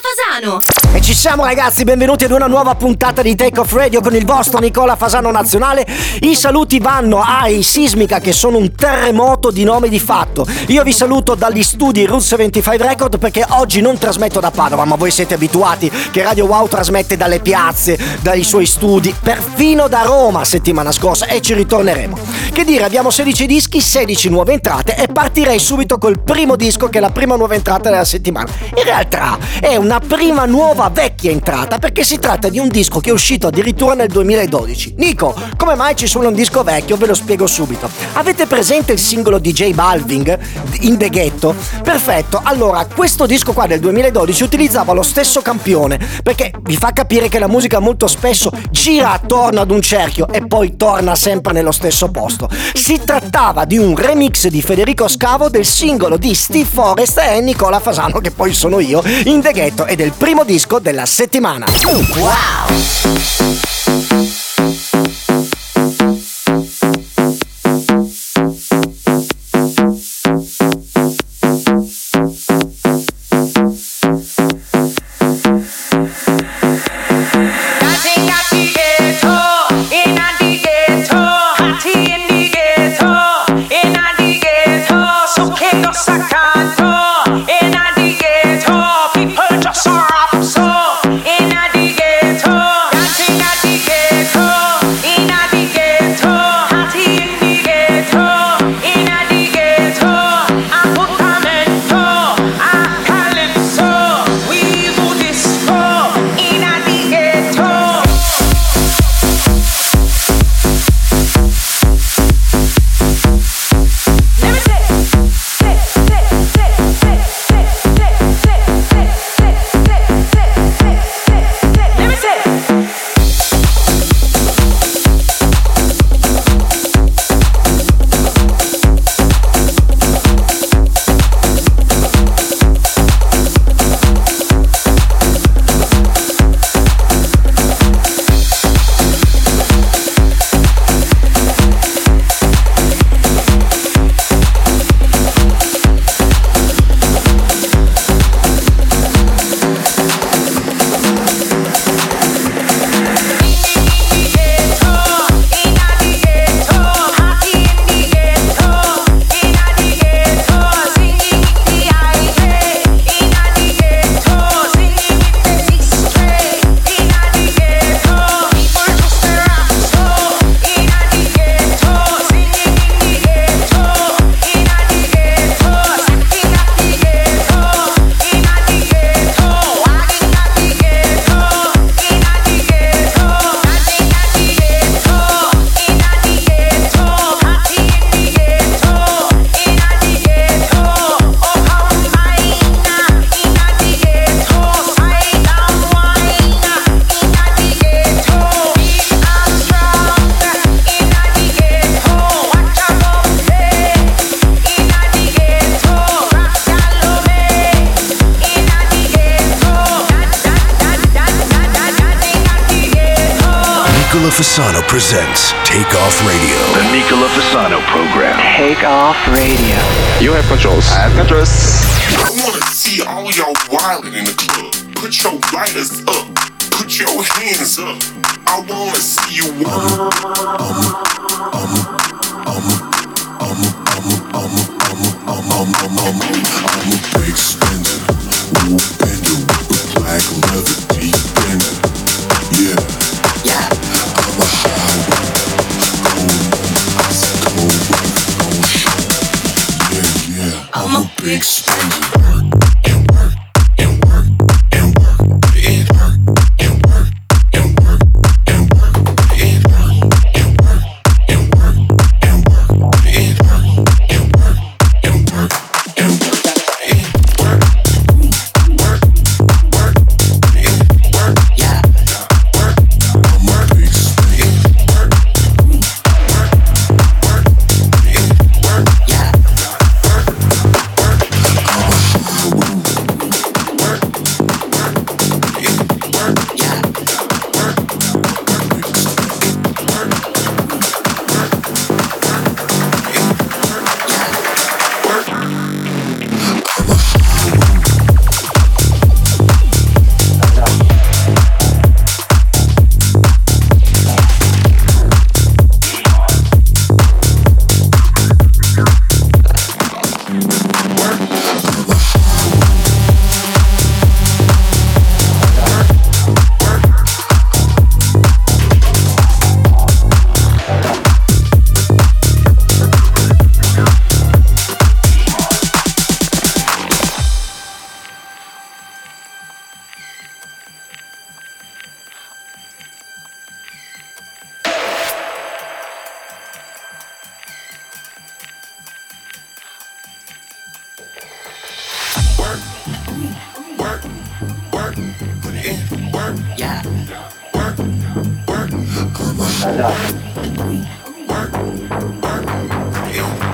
Fasano. E ci siamo ragazzi, benvenuti ad una nuova puntata di Takeoff Radio con il vostro Nicola Fasano nazionale. I saluti vanno ai Sismica, che sono un terremoto di nome di fatto. Io vi saluto dagli studi Russ 25 Record perché oggi non trasmetto da Padova, ma voi siete abituati che Radio Wow trasmette dalle piazze, dai suoi studi, perfino da Roma settimana scorsa, e ci ritorneremo. Che dire, abbiamo 16 dischi, 16 nuove entrate e partirei subito col primo disco che è la prima nuova entrata della settimana. In realtà è una prima nuova vecchia entrata perché si tratta di un disco che è uscito addirittura nel 2012. Nico, come mai ci suona un disco vecchio? Ve lo spiego subito. Avete presente il singolo di J Balving, In The Ghetto? Perfetto, allora questo disco qua del 2012 utilizzava lo stesso campione perché vi fa capire che la musica molto spesso gira attorno ad un cerchio e poi torna sempre nello stesso posto. Si trattava di un remix di Federico Scavo del singolo di Steve Forrest e Nicola Fasano, che poi sono io, In The Ghetto, ed è il primo disco della settimana. Wow! Fasano presents Takeoff Radio. The Nicola Fasano program. Takeoff Radio. You have controls. I have controls. I wanna see all y'all wildin' in the club. Put your lighters up. Put your hands up. I wanna see you wild. Big spender, whoop bender with black leather deep bender. Yeah. I'm a big spender. And work, and work, and work, and work, and work, and work, and work, and work, and work, and work, and work, and work, and work, and work, and work. work, put it in, work, yeah, work, come on, work, put it in, work, yeah.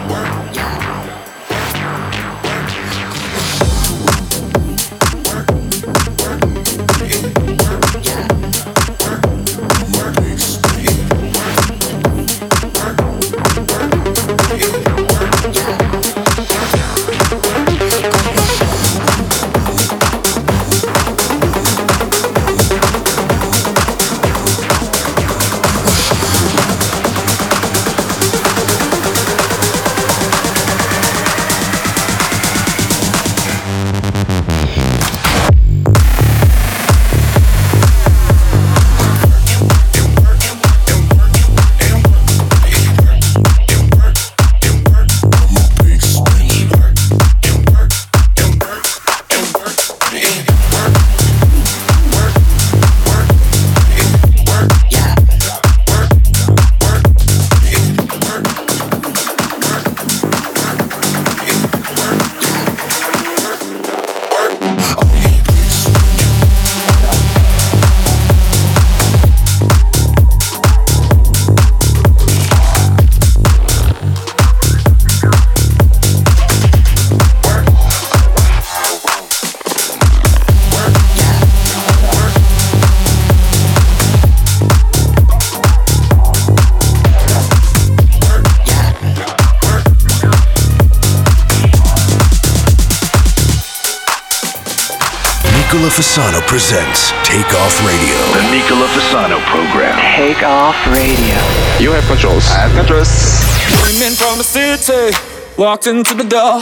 Fasano presents Takeoff Radio. The Nicola Fasano program. Takeoff Radio. You have controls. I have controls. Came in from the city, walked into the door.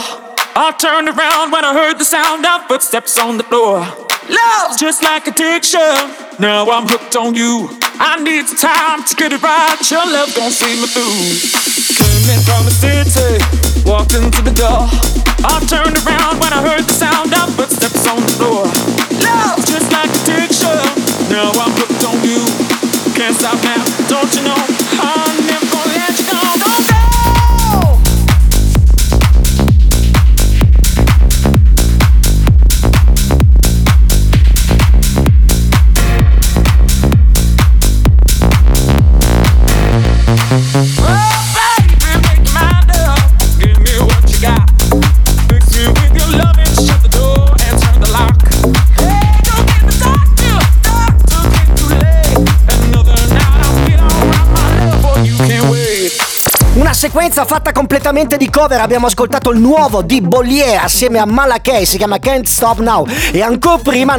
I turned around when I heard the sound of footsteps on the floor. Love's just like addiction. Now I'm hooked on you. I need some time to get it right. Your love gon' see me through. Came in from the city, walked into the door. I turned around when I heard the sound of footsteps on the floor. Love, just like addiction. Now I'm hooked on you. Can't stop now, don't you know? I'm never gonna let you go. Don't go. Sequenza fatta completamente di cover. Abbiamo ascoltato il nuovo di Bollier assieme a Malachai, si chiama Can't Stop Now. E ancora prima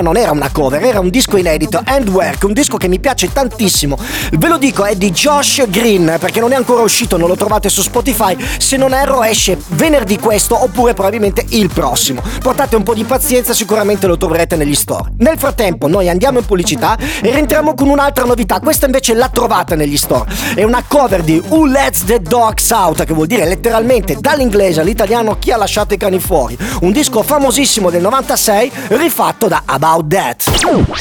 non era una cover, era un disco inedito, Handwerk, un disco che mi piace tantissimo. Ve lo dico, è di Josh Green, perché non è ancora uscito, non lo trovate su Spotify. Se non erro esce venerdì questo, oppure probabilmente il prossimo. Portate un po' di pazienza, sicuramente lo troverete negli store. Nel frattempo noi andiamo in pubblicità e rientriamo con un'altra novità. Questa invece la trovate negli store, è una cover di That's the Dogs Out, che vuol dire letteralmente dall'inglese all'italiano chi ha lasciato i cani fuori, un disco famosissimo del 96 rifatto da About That.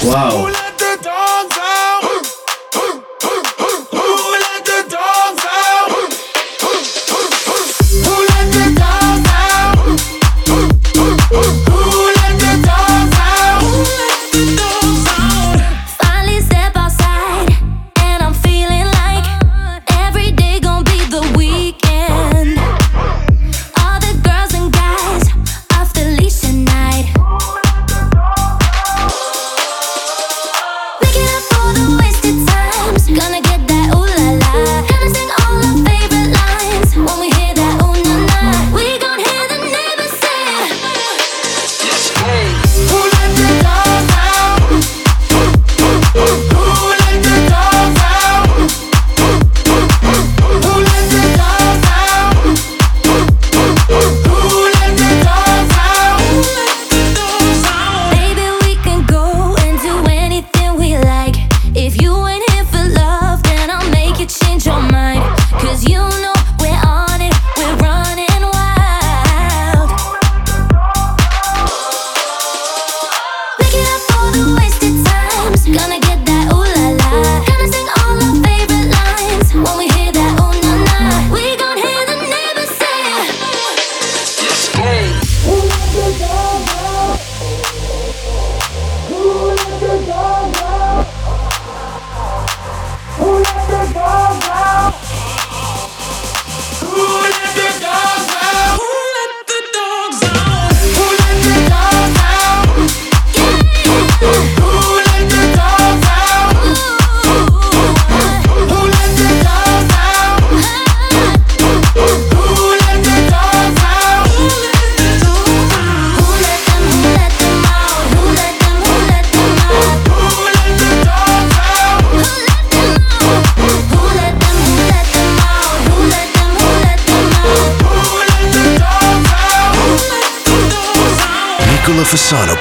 Wow. Nicola Fasano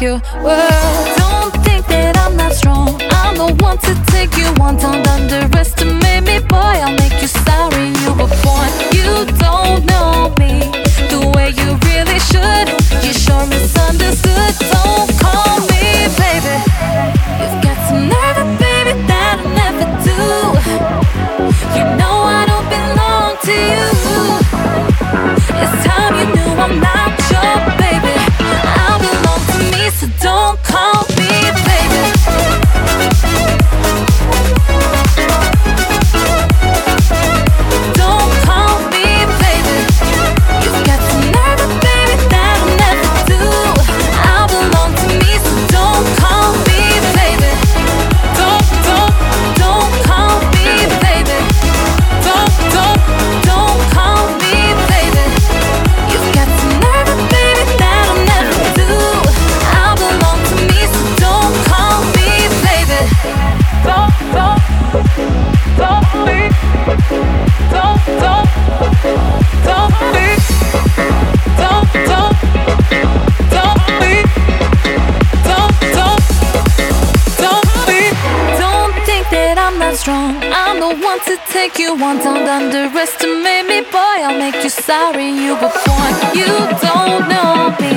Your world. Don't think that I'm not strong. I'm the one to take you on. Don't underestimate me, boy. I'll make you sorry you were born. You don't know me the way you really should. You sure misunderstood. Don't call me, baby. You've got some nerve, baby, that I'll never do. You know I don't belong to you. It's time you knew I'm not your baby. I belong to me, so don't call me baby. Don't call me baby. You got some nerve, baby, that I'll never do. I belong to me, so don't call me baby. Don't call me baby. Don't call me baby. You got some nerve, baby, that I'll never do. I belong to me, so don't call me baby. Don't think that I'm not strong. I'm the one to take you on. Don't underestimate me, boy. I'll make you sorry you were born. You don't know me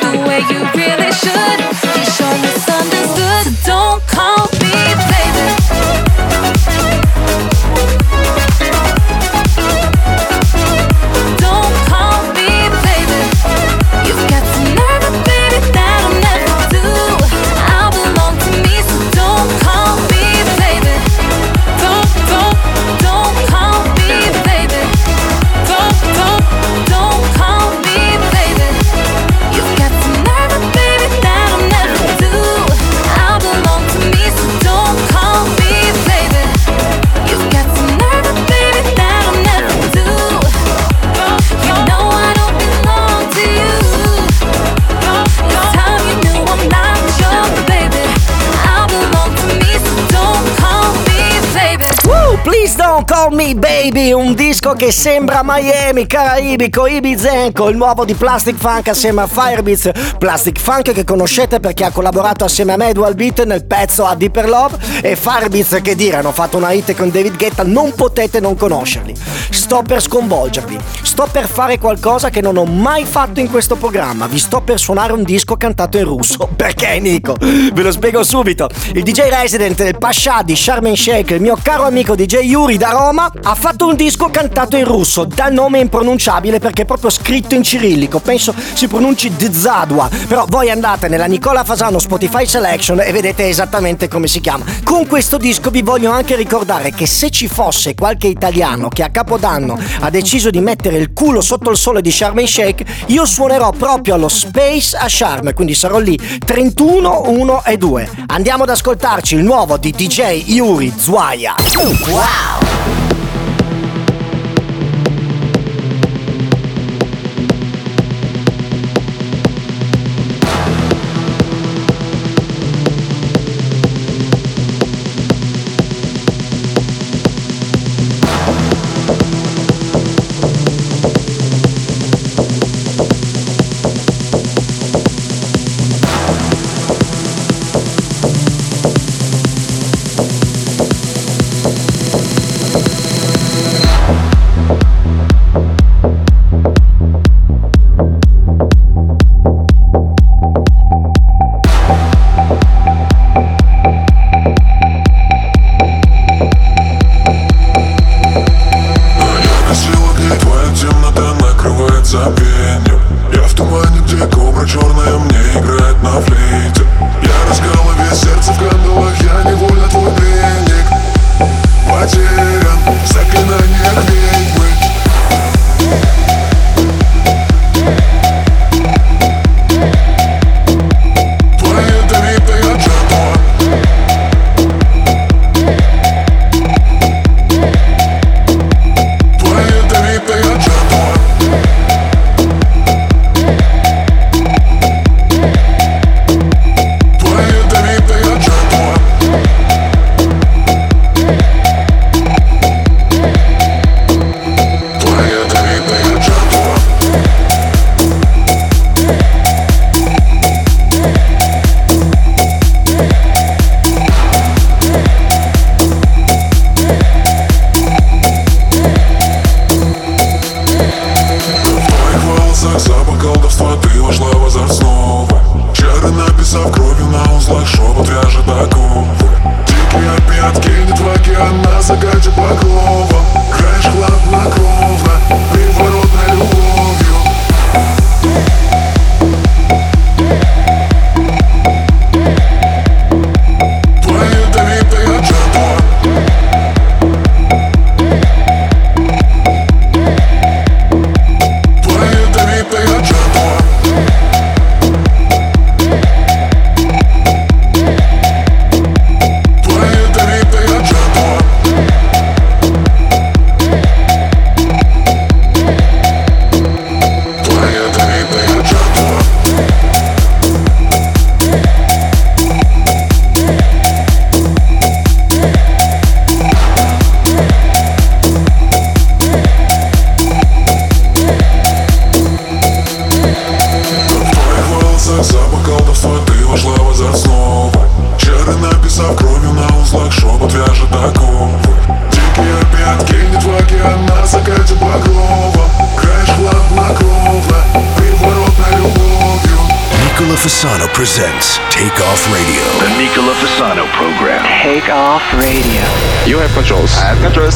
the way you really should. You sure misunderstood. So don't call me baby. Don't call me baby. You've got some nerve, baby, that I'll never do. I belong to me, so don't call me baby. Don't call me baby. Don't call me baby. You've got some nerve, baby, that I'll never do. I belong to me, so don't call me baby. You've got some nerve, baby, that I'll never do. You know I don't belong to you. It's time you knew I'm not your baby. I belong to me, so don't call me baby. Please Don't Call Me Baby, un disco che sembra Miami, caraibico, ibizenco, il nuovo di Plastic Funk assieme a Firebeats. Plastic Funk che conoscete perché ha collaborato assieme a me Dual Beat nel pezzo A Deeper Love, e Firebeats, che dire, hanno fatto una hit con David Guetta, non potete non conoscerli. Sto per sconvolgervi, sto per fare qualcosa che non ho mai fatto in questo programma, vi sto per suonare un disco cantato in russo. Perché, Nico? Ve lo spiego subito. Il DJ resident del Pascià di Sharm el-Sheikh, il mio caro amico DJ Yuri da Roma, ha fatto un disco cantato in russo, dal nome impronunciabile perché è proprio scritto in cirillico, penso si pronunci Dzadua, però voi andate nella Nicola Fasano Spotify Selection e vedete esattamente come si chiama. Con questo disco vi voglio anche ricordare che se ci fosse qualche italiano che a Capodanno ha deciso di mettere il culo sotto il sole di Sharm el-Sheikh, io suonerò proprio allo Space a Sharm, quindi sarò lì 31, 1 e 2. Andiamo ad ascoltarci il nuovo di DJ Yuri Zwaia. Wow! Сагача Бакова, Крэш хладнокровно, приворотной любовью. Presents Takeoff Radio. The Nicola Fasano program. Takeoff Radio. You have controls. I have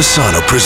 Fasano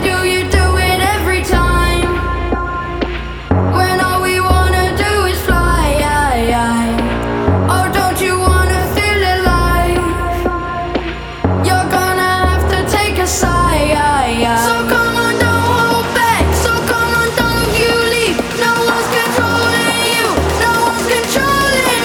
do you do it every time? When all we wanna do is fly. Oh, don't you wanna feel alive? You're gonna have to take a sigh. So come on, don't hold back. So come on, don't you leave. No one's controlling you. No one's controlling. No,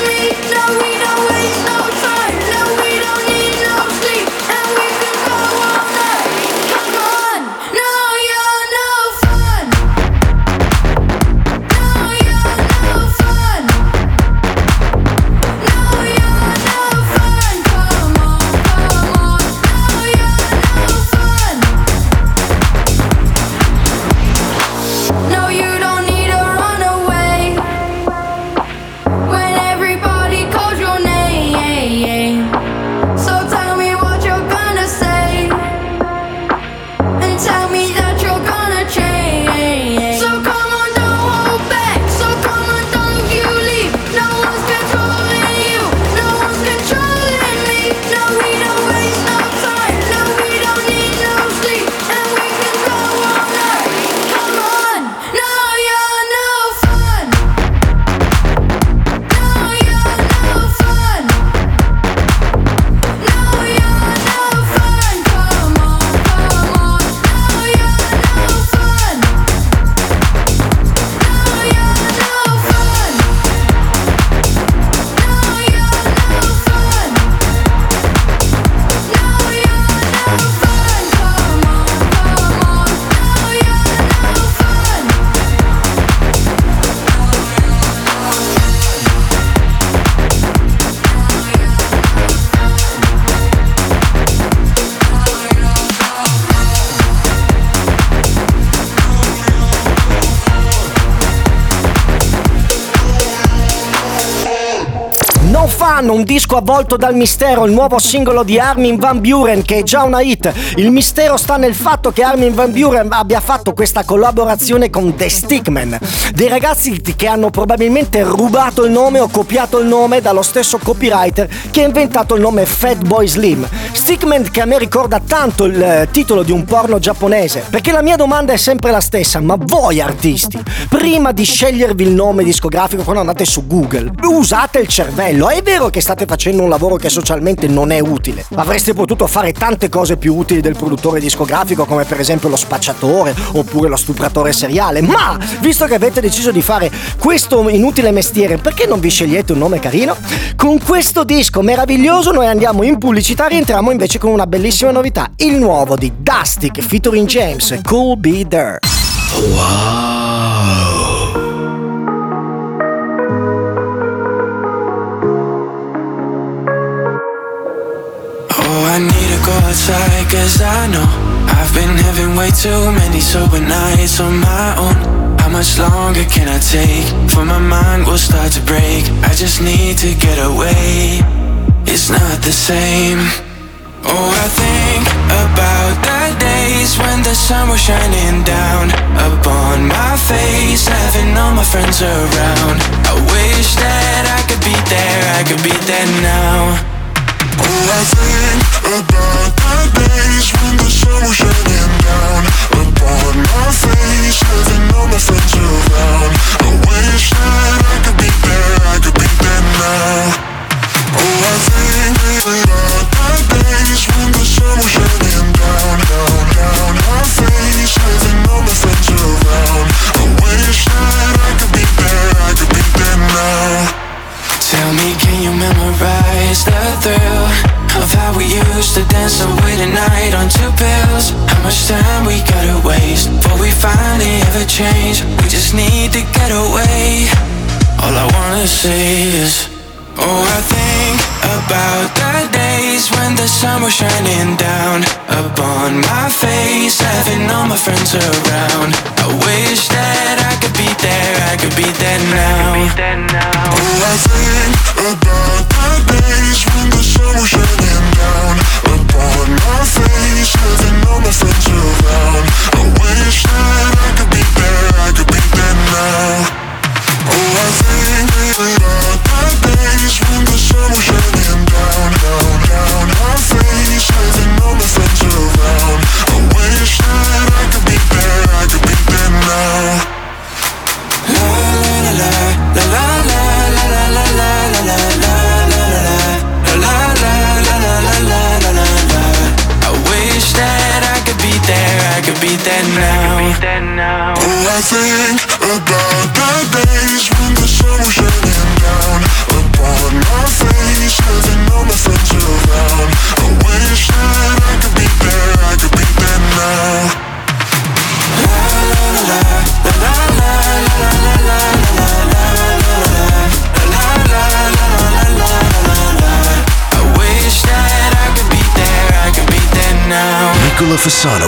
quest'anno, un disco avvolto dal mistero, il nuovo singolo di Armin Van Buren che è già una hit. Il mistero sta nel fatto che Armin Van Buren abbia fatto questa collaborazione con The Stickman, dei ragazzi che hanno probabilmente rubato il nome o copiato il nome dallo stesso copywriter che ha inventato il nome Fat Boy Slim. Stickman che a me ricorda tanto il titolo di un porno giapponese, perché la mia domanda è sempre la stessa: ma voi artisti, prima di scegliervi il nome discografico, quando andate su Google, usate il cervello? È vero che state facendo un lavoro che socialmente non è utile, avreste potuto fare tante cose più utili del produttore discografico, come per esempio lo spacciatore oppure lo stupratore seriale, ma visto che avete deciso di fare questo inutile mestiere, perché non vi scegliete un nome carino? Con questo disco meraviglioso noi andiamo in pubblicità, rientriamo invece con una bellissima novità, il nuovo di Dastic featuring James, Cool Be There. Wow. I need to go outside, cause I know I've been having way too many sober nights on my own. How much longer can I take? For my mind will start to break. I just need to get away. It's not the same. Oh, I think about the days when the sun was shining down upon my face, having all my friends around. I wish that I could be there now. Oh, I think about the days when the sun was shining down upon my face, having all my friends around. I wish that I could be there now. Oh, I think about the days when the sun was shining down, down my face, having all my friends around. I wish that I could be there now. Tell me, can you memorize the thrill of how we used to dance away the night on two pills? How much time we gotta waste before we finally ever change? We just need to get away. All I wanna say is, oh, I think about the days when the sun was shining down upon my face, having all my friends around. I wish that I could be there now. Oh, I think about the days when the sun was shining down upon my face, having all my friends around. I wish that I could be there now. Oh, I think about the days when the sun was shining down, down my face, having all my friends around. I wish that I could be there now. I wish that I could be there now. Oh, I think about the days when the sun was shining down upon my face, having all my friends around. I wish that I could be there now. La la la la la la la la la la la la. I wish that I could be there now. Nicola Fasano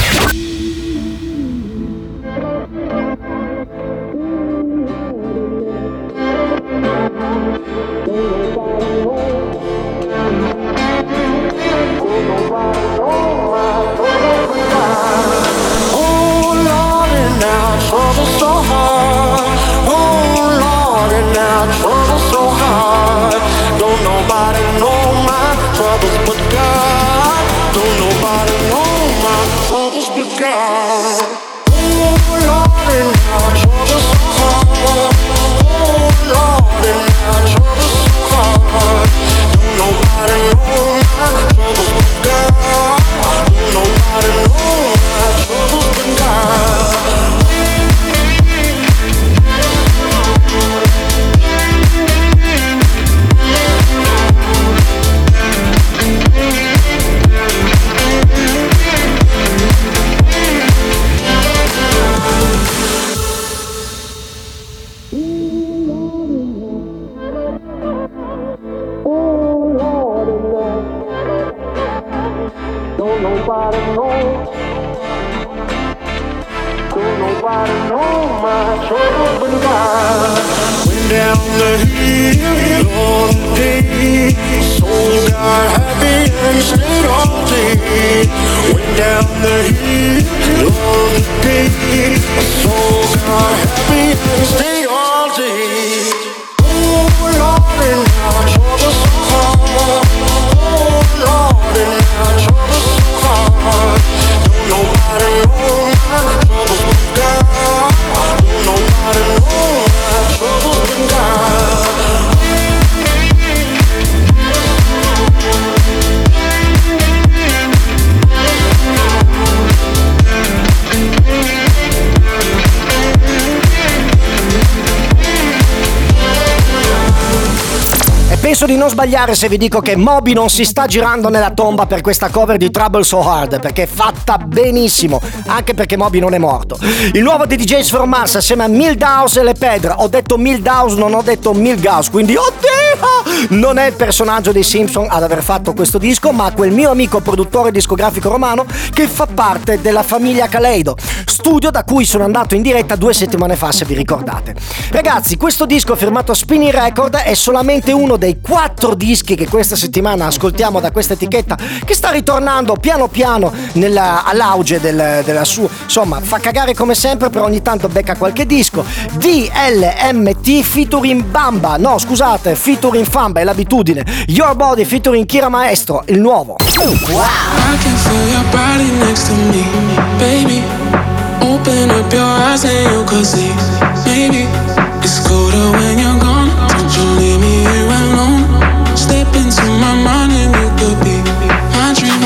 Penso di non sbagliare se vi dico che Moby non si sta girando nella tomba per questa cover di Trouble So Hard, perché è fatta benissimo, anche perché Moby non è morto. Il nuovo di DJs from Mars assieme a Mildhouse e Le Pedra. Ho detto Mildhouse, non ho detto Milhouse, quindi oddio! Non è il personaggio dei Simpson ad aver fatto questo disco, ma quel mio amico produttore discografico romano che fa parte della famiglia Kaleido, studio da cui sono andato in diretta 2 settimane fa, se vi ricordate. Ragazzi, questo disco firmato Spinning Record è solamente uno dei 4 dischi che questa settimana ascoltiamo da questa etichetta, che sta ritornando piano piano all'auge della sua, insomma, fa cagare come sempre, però ogni tanto becca qualche disco. DLMT featuring Bamba, no scusate, featuring Famba, è l'abitudine. Your Body featuring Kira Maestro, il nuovo. Wow. I can feel your body next to me, baby. Open up your eyes and you can see, baby. It's colder when you're gone. Don't you leave me here alone. Step into my mind and you could be my dream.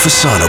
Fasano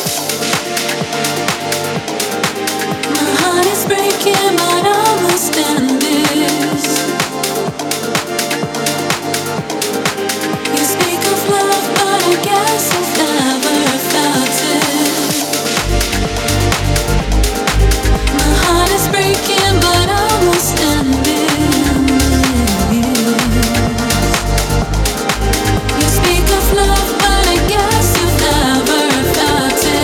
My heart is breaking, but I won't stand this. You speak of love, but I guess I've never felt it. My heart is breaking, but I won't stand this. Love, but I guess you've never felt it.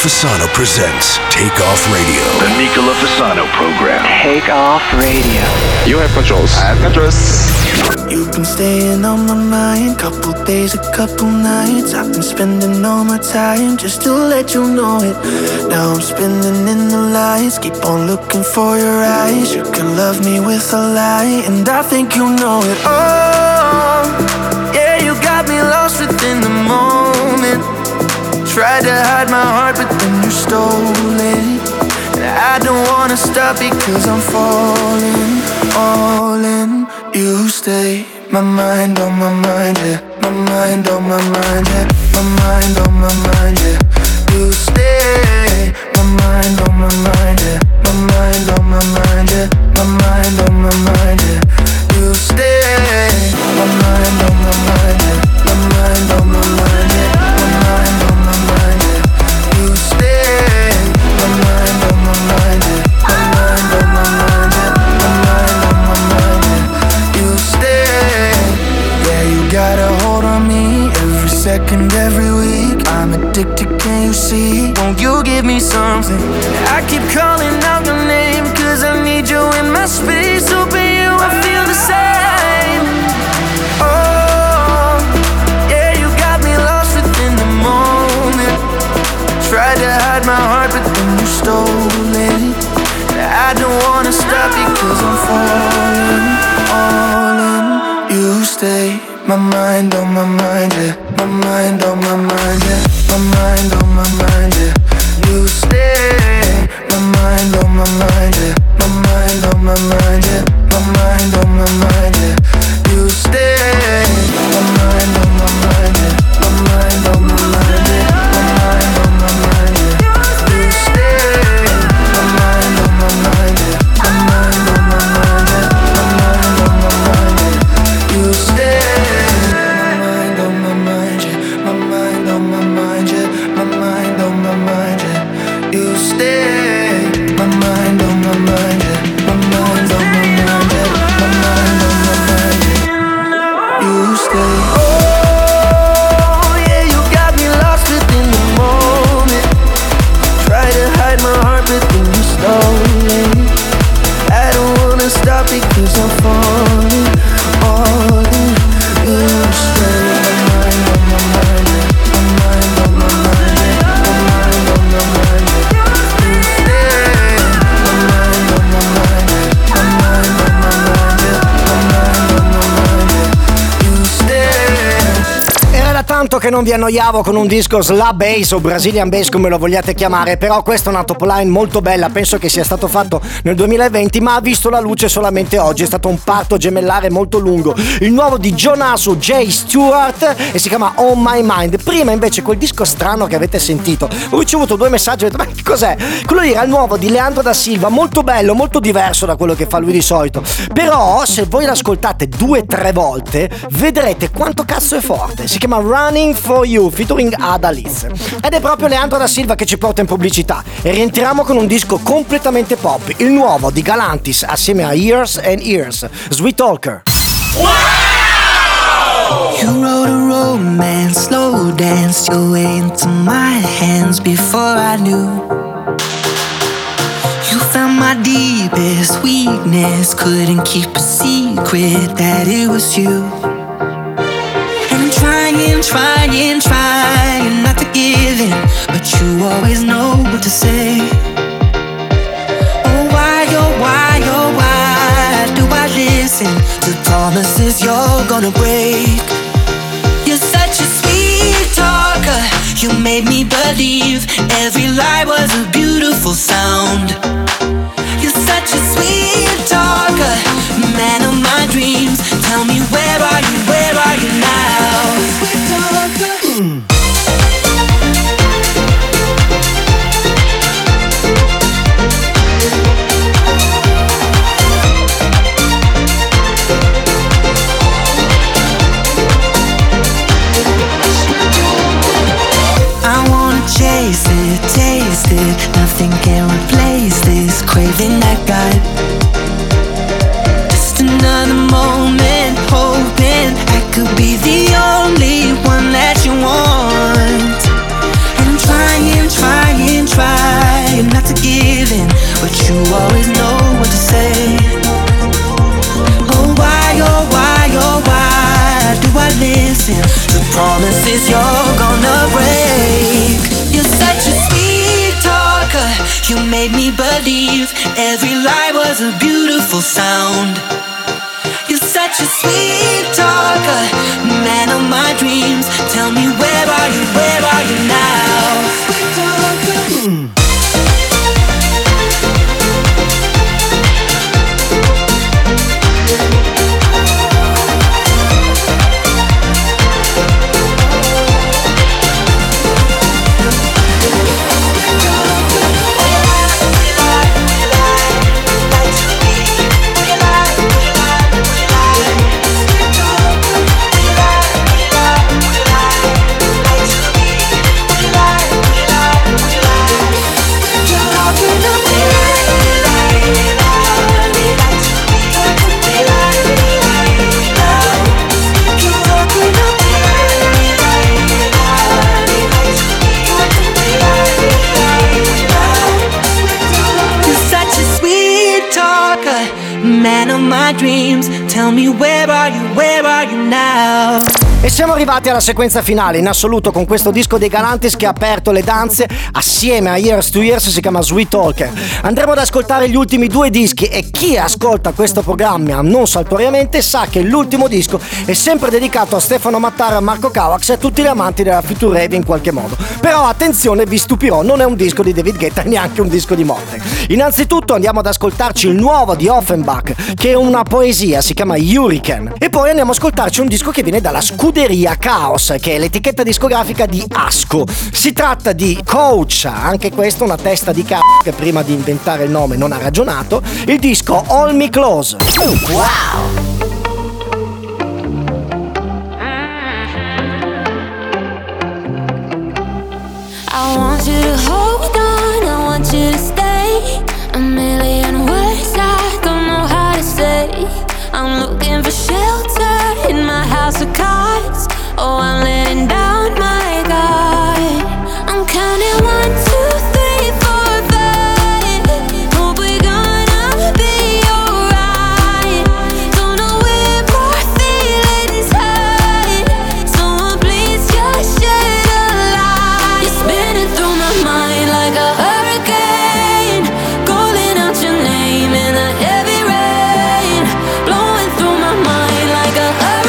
Fasano presents Takeoff Radio. The Nicola Fasano program. Takeoff Radio. You have controls. I have controls. You've been staying on my mind. Couple days, a couple nights. I've been spending all my time just to let you know it. Now I'm spinning in the lights. Keep on looking for your eyes. You can love me with a lie, and I think you know it. Oh, yeah, you got me lost within the moment. Tried to hide my heart, but then you stole it. And I don't wanna stop because I'm falling, all in. You stay my mind on my mind, yeah. My mind on my mind, yeah. My mind on my mind, yeah. You stay my mind on my mind, yeah. My mind on my mind, yeah. My mind on my mind, yeah. You stay my mind on my mind, yeah. My mind on my mind, yeah. Second every week, I'm addicted, can you see? Won't you give me something? I keep calling out your name, cause I need you in my space. Open you, I feel the same. Oh, yeah, you got me lost within the moment. Tried to hide my heart, but then you stole it. I don't wanna stop you, cause I'm falling, all in. You stay my mind on my mind, yeah. My mind on my mind, yeah. My mind on my mind, yeah. You stay. My mind on my mind, yeah. My mind on my mind, yeah. My mind on my mind, yeah. You stay. My mind on my mind, yeah. My mind on my mind, yeah. My mind on my mind, yeah. You stay. My mind on my mind, yeah. My mind on my mind, yeah. My mind on my mind, yeah. You stay. Che non vi annoiavo con un disco slab bass o Brazilian bass, come lo vogliate chiamare, però questa è una top line molto bella, penso che sia stato fatto nel 2020 ma ha visto la luce solamente oggi, è stato un parto gemellare molto lungo, il nuovo di Jonasso, Jay Stewart, e si chiama On My Mind. Prima invece quel disco strano che avete sentito, ho ricevuto due messaggi, ho detto ma che cos'è? Quello era il nuovo di Leandro da Silva, molto bello, molto diverso da quello che fa lui di solito, però se voi l'ascoltate 2-3 volte vedrete quanto cazzo è forte. Si chiama Running For You featuring Adaliz ed è proprio Leandro da Silva che ci porta in pubblicità, e rientriamo con un disco completamente pop, il nuovo di Galantis assieme a Years and Years, Sweet Talker. Wow! You wrote a romance, slow danced your way into my hands before I knew. You found my deepest weakness, couldn't keep a secret that it was you. Trying not to give in, but you always know what to say. Oh why, oh why do I listen to promises you're gonna break? You're such a sweet talker, you made me believe every lie was a beautiful sound. You're such a sweet talker, man of my dreams, tell me where are you now? Mm. I wanna chase it, taste it, nothing can replace this craving I got. Just another moment, hoping I could be the only one that you want. And trying Siamo arrivati alla sequenza finale in assoluto con questo disco dei Galantis che ha aperto le danze assieme a Years to Years, si chiama Sweet Talker. Andremo ad ascoltare gli ultimi due dischi e chi ascolta questo programma non saltuariamente sa che l'ultimo disco è sempre dedicato a Stefano Mattara, Marco Cavax e a tutti gli amanti della Future Rave in qualche modo. Però attenzione, vi stupirò, non è un disco di David Guetta, neanche un disco di morte. Innanzitutto andiamo ad ascoltarci il nuovo di Offenbach che è una poesia, si chiama Hurricane, e poi andiamo ad ascoltarci un disco che viene dalla Scuderia Chaos, che è l'etichetta discografica di Asco. Si tratta di Coach, anche questo una testa di cazzo che prima di inventare il nome non ha ragionato. Il disco All Me Close. Wow! I want you to hold on, I want you to stay. A million words I don't know how to say. I'm looking for shelter in my house of cards. Oh, I'm letting down my guard. I'm counting 1, 2, 3, 4, 5. Hope we're gonna be alright. Don't know where our feelings hide. Someone please just shed a light. You're spinning through my mind like a hurricane, calling out your name in the heavy rain, blowing through my mind like a hurricane.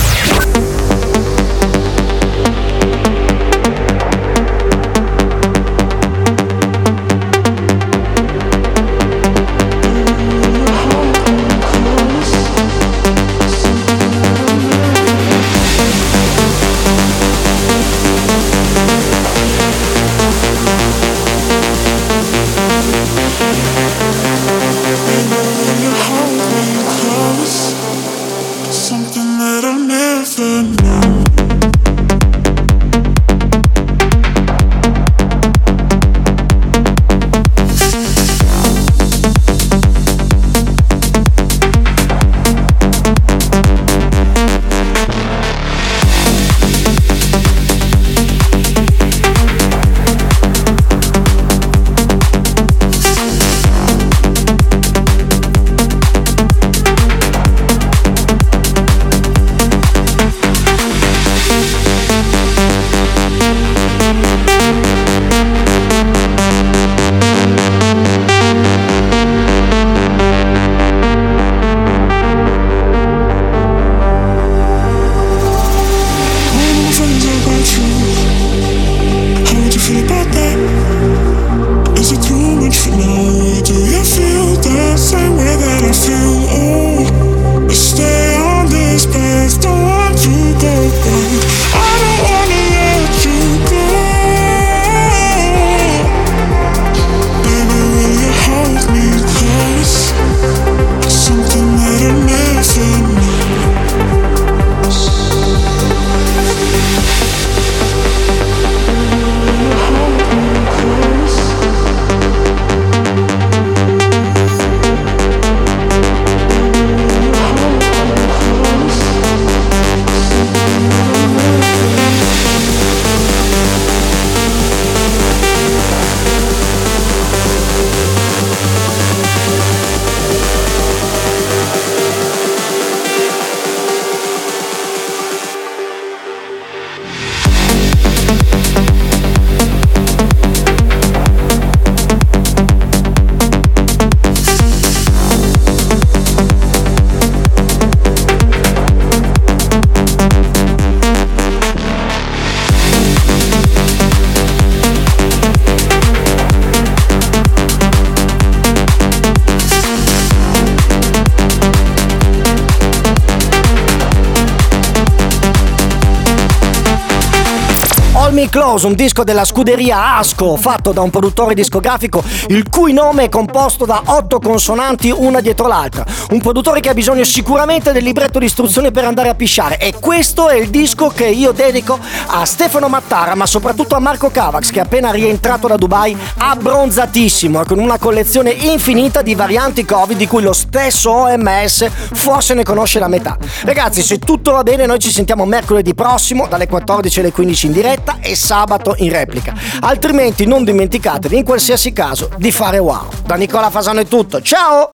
Me Close, un disco della scuderia Asco, fatto da un produttore discografico il cui nome è composto da 8 consonanti una dietro l'altra. Un produttore che ha bisogno sicuramente del libretto di istruzione per andare a pisciare. E questo è il disco che io dedico a Stefano Mattara, ma soprattutto a Marco Cavax, che è appena rientrato da Dubai abbronzatissimo, con una collezione infinita di varianti Covid di cui lo stesso OMS forse ne conosce la metà. Ragazzi, se tutto va bene, noi ci sentiamo mercoledì prossimo dalle 14 alle 15 in diretta e sabato in replica. Altrimenti non dimenticatevi in qualsiasi caso di fare wow. Da Nicola Fasano è tutto, ciao!